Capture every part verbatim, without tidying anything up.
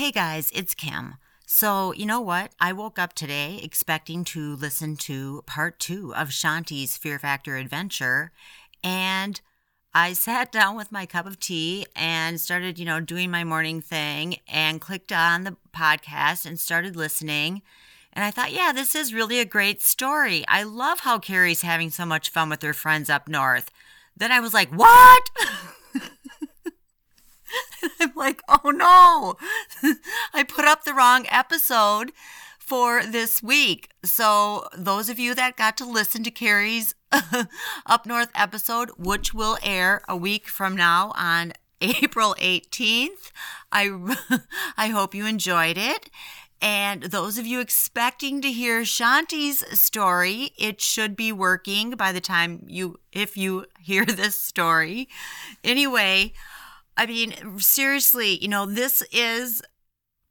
Hey guys, it's Kim. So you know what? I woke up today expecting to listen to part two of Shanti's Fear Factor Adventure, and I sat down with my cup of tea and started, you know, doing my morning thing and clicked on the podcast and started listening. And I thought, yeah, this is really a great story. I love how Carrie's having so much fun with her friends up north. Then I was like, what? I'm like, oh no, I put up the wrong episode for this week. So those of you that got to listen to Carrie's Up North episode, which will air a week from now on April eighteenth, I, I hope you enjoyed it. And those of you expecting to hear Shanti's story, it should be working by the time you, if you hear this story. Anyway, I mean, seriously, you know, this is,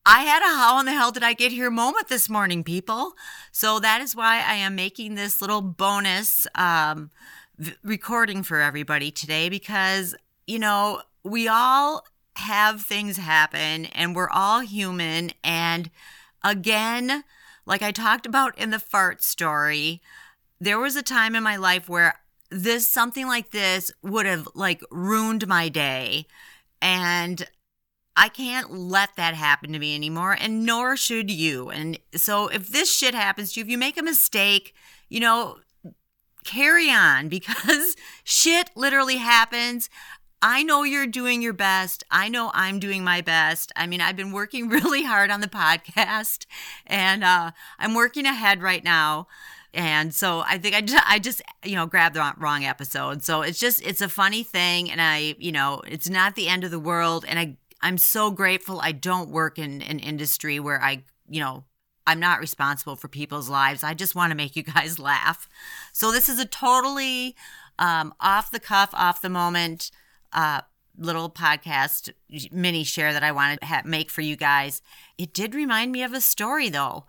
I had a how in the hell did I get here moment this morning, people. So that is why I am making this little bonus um, v- recording for everybody today, because, you know, we all have things happen and we're all human. And again, like I talked about in the fart story, there was a time in my life where this, something like this would have like ruined my day. And I can't let that happen to me anymore, and nor should you. And so if this shit happens to you, if you make a mistake, you know, carry on, because shit literally happens. I know you're doing your best. I know I'm doing my best. I mean, I've been working really hard on the podcast, and uh, I'm working ahead right now. And so I think I just, I just, you know, grabbed the wrong episode. So it's just, it's a funny thing. And I, you know, it's not the end of the world. And I, I'm so grateful I don't work in an industry where I, you know, I'm not responsible for people's lives. I just want to make you guys laugh. So this is a totally um, off the cuff, off the moment uh, little podcast mini share that I wanted to ha- make for you guys. It did remind me of a story though.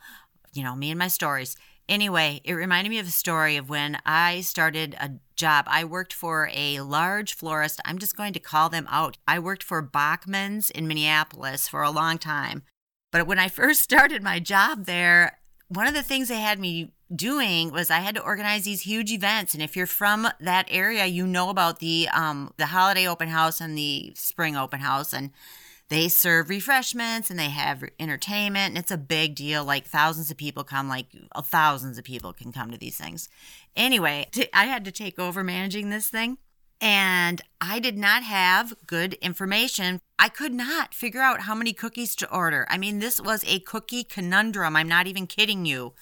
You know, me and my stories. Anyway, it reminded me of a story of when I started a job. I worked for a large florist. I'm just going to call them out. I worked for Bachman's in Minneapolis for a long time. But when I first started my job there, one of the things they had me doing was I had to organize these huge events. And if you're from that area, you know about the um, the holiday open house and the spring open house. And they serve refreshments and they have entertainment, and it's a big deal. Like thousands of people come, like thousands of people can come to these things. Anyway, t- I had to take over managing this thing, and I did not have good information. I could not figure out how many cookies to order. I mean, this was a cookie conundrum. I'm not even kidding you.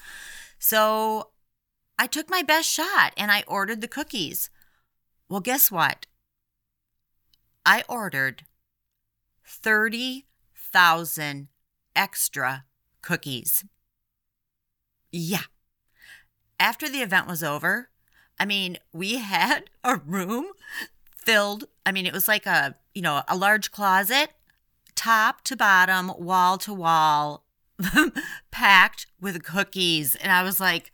So I took my best shot and I ordered the cookies. Well, guess what? I ordered thirty thousand extra cookies. Yeah. After the event was over, I mean, we had a room filled. I mean, it was like a, you know, a large closet, top to bottom, wall to wall, packed with cookies. And I was like,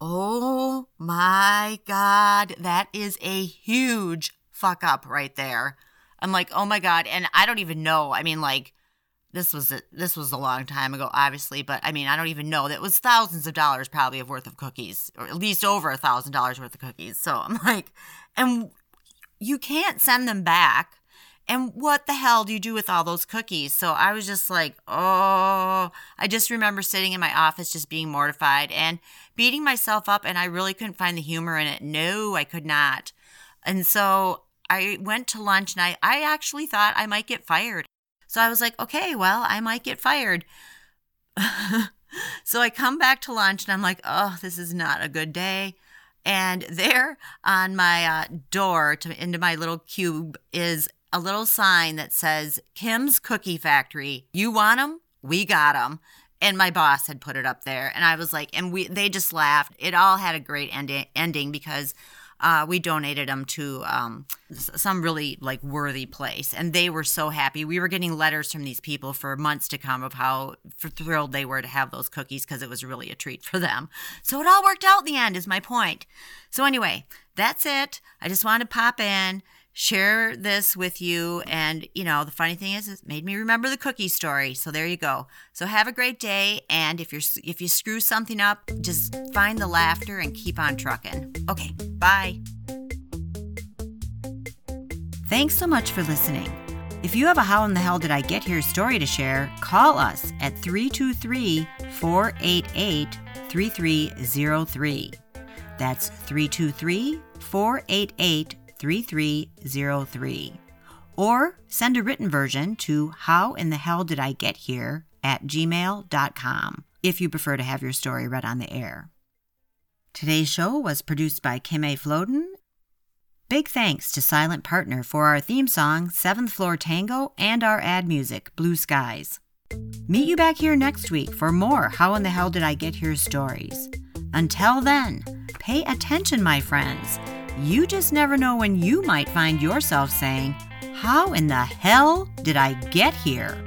oh my God, that is a huge fuck up right there. I'm like, oh my God. And I don't even know. I mean, like, this was a, this was a long time ago, obviously. But I mean, I don't even know. That was thousands of dollars probably of worth of cookies, or at least over a thousand dollars worth of cookies. So I'm like, and you can't send them back. And what the hell do you do with all those cookies? So I was just like, oh, I just remember sitting in my office just being mortified and beating myself up. And I really couldn't find the humor in it. No, I could not. And so I went to lunch, and I, I actually thought I might get fired. So I was like, okay, well, I might get fired. So I come back to lunch, and I'm like, oh, this is not a good day. And there on my uh, door to into my little cube is a little sign that says, Kim's Cookie Factory. You want them? We got them. And my boss had put it up there. And I was like, and we they just laughed. It all had a great end- ending because Uh, we donated them to um, some really like worthy place, and they were so happy. We were getting letters from these people for months to come of how thrilled they were to have those cookies, because it was really a treat for them. So it all worked out in the end, is my point. So anyway, that's it. I just wanted to pop in, share this with you. And, you know, the funny thing is, it made me remember the cookie story. So there you go. So have a great day. And if you're if you screw something up, just find the laughter and keep on trucking. Okay, bye. Thanks so much for listening. If you have a how in the hell did I get here story to share, call us at three two three, four eight eight, three three zero three. That's three two three, four eight eight, three three zero three. Or send a written version to howinthehelldidigethere at gmail dot com if you prefer to have your story read on the air. Today's show was produced by Kim A. Floden. Big thanks to Silent Partner for our theme song, Seventh Floor Tango, and our ad music, Blue Skies. Meet you back here next week for more How in the Hell Did I Get Here stories. Until then, pay attention, my friends. You just never know when you might find yourself saying, how in the hell did I get here?